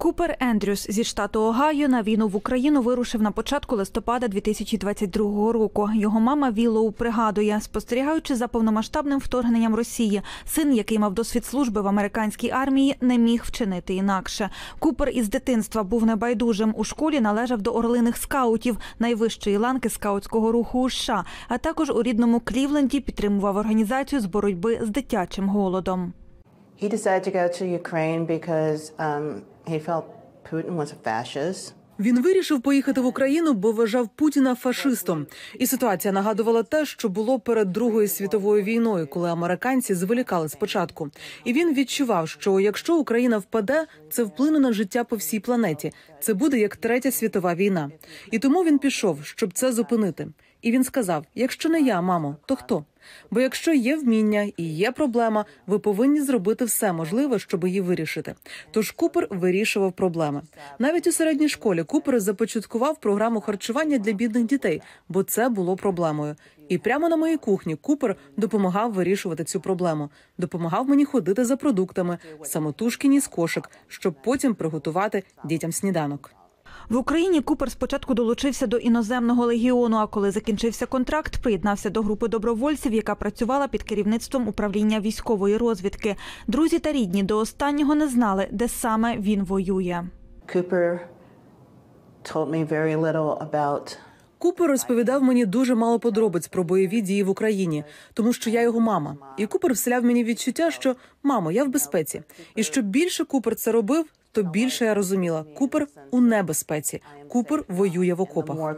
Купер Ендрюс зі штату Огайо на війну в Україну вирушив на початку листопада 2022 року. Його мама Вілоу пригадує, спостерігаючи за повномасштабним вторгненням Росії, син, який мав досвід служби в американській армії, не міг вчинити інакше. Купер із дитинства був небайдужим. У школі належав до орлиних скаутів, найвищої ланки скаутського руху у США, а також у рідному Клівленді підтримував організацію з боротьби з дитячим голодом. He decided to go to Ukraine because he felt Putin was a fascist. Він вирішив поїхати в Україну, бо вважав Путіна фашистом. І ситуація нагадувала те, що було перед Другою світовою війною, коли американці зволікали спочатку. І він відчував, що якщо Україна впаде, це вплине на життя по всій планеті. Це буде як Третя світова війна. І тому він пішов, щоб це зупинити. І він сказав, якщо не я, мамо, то хто? Бо якщо є вміння і є проблема, ви повинні зробити все можливе, щоб її вирішити. Тож Купер вирішував проблеми. Навіть у середній школі Купер започаткував програму харчування для бідних дітей, бо це було проблемою. І прямо на моїй кухні Купер допомагав вирішувати цю проблему. Допомагав мені ходити за продуктами, самотужки ніс кошик, щоб потім приготувати дітям сніданок. В Україні Купер спочатку долучився до іноземного легіону, а коли закінчився контракт, приєднався до групи добровольців, яка працювала під керівництвом управління військової розвідки. Друзі та рідні до останнього не знали, де саме він воює. Купер розповідав мені дуже мало подробиць про бойові дії в Україні, тому що я його мама. І Купер вселяв мені відчуття, що «мамо, я в безпеці». І що більше Купер це робив, то більше я розуміла, Купер у небезпеці, Купер воює в окопах.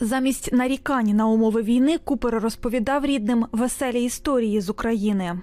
Замість нарікань на умови війни Купер розповідав рідним веселі історії з України.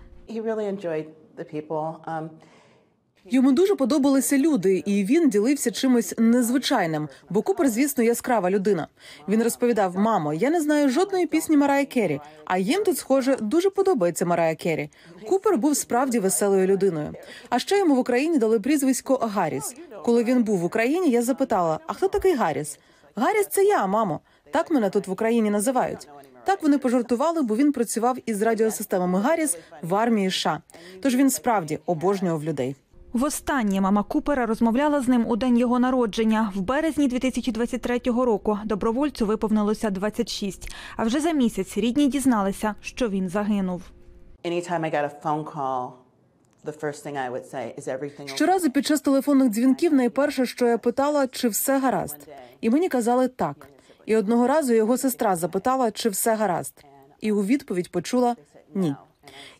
Йому дуже подобалися люди, і він ділився чимось незвичайним, бо Купер, звісно, яскрава людина. Він розповідав, мамо, я не знаю жодної пісні Марайя Кері, а їм тут, схоже, дуже подобається Марайя Кері. Купер був справді веселою людиною. А ще йому в Україні дали прізвисько Гарріс. Коли він був в Україні, я запитала, а хто такий Гарріс? Гарріс – це я, мамо. Так мене тут в Україні називають. Так вони пожартували, бо він працював із радіосистемами Гарріс в армії США. Тож він справді обожнював людей. Востаннє мама Купера розмовляла з ним у день його народження. В березні 2023 року добровольцю виповнилося 26. А вже за місяць рідні дізналися, що він загинув. Щоразу під час телефонних дзвінків найперше, що я питала, чи все гаразд. І мені казали так. І одного разу його сестра запитала, чи все гаразд. І у відповідь почула «ні».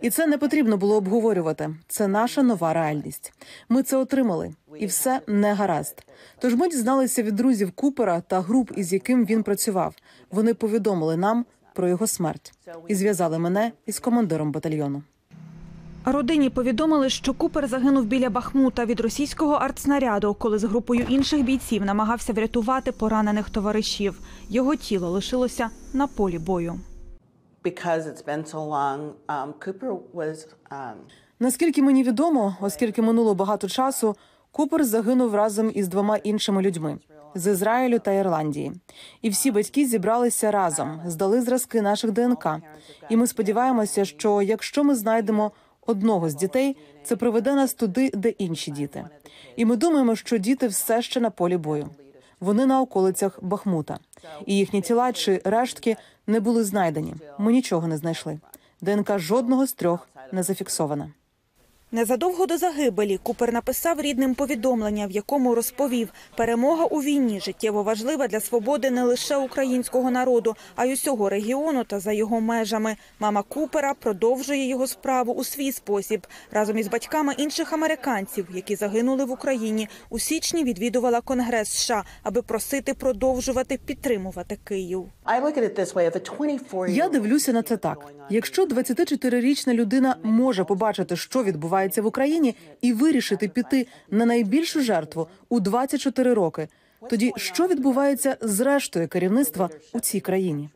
І це не потрібно було обговорювати. Це наша нова реальність. Ми це отримали. І все не гаразд. Тож ми дізналися від друзів Купера та груп, із яким він працював. Вони повідомили нам про його смерть. І зв'язали мене із командиром батальйону. Родині повідомили, що Купер загинув біля Бахмута від російського артснаряду, коли з групою інших бійців намагався врятувати поранених товаришів. Його тіло лишилося на полі бою. Наскільки мені відомо, оскільки минуло багато часу, Купер загинув разом із двома іншими людьми – з Ізраїлю та Ірландії. І всі батьки зібралися разом, здали зразки наших ДНК. І ми сподіваємося, що якщо ми знайдемо одного з дітей, це приведе нас туди, де інші діти. І ми думаємо, що діти все ще на полі бою. Вони на околицях Бахмута. І їхні тіла чи рештки не були знайдені. Ми нічого не знайшли. ДНК жодного з трьох не зафіксована. Незадовго до загибелі Купер написав рідним повідомлення, в якому розповів, перемога у війні життєво важлива для свободи не лише українського народу, а й усього регіону та за його межами. Мама Купера продовжує його справу у свій спосіб. Разом із батьками інших американців, які загинули в Україні, у січні відвідувала Конгрес США, аби просити продовжувати підтримувати Київ. Я дивлюся на це так. Якщо 24-річна людина може побачити, що відбувається, в Україні і вирішити піти на найбільшу жертву у 24 роки. Тоді що відбувається з рештою керівництва у цій країні?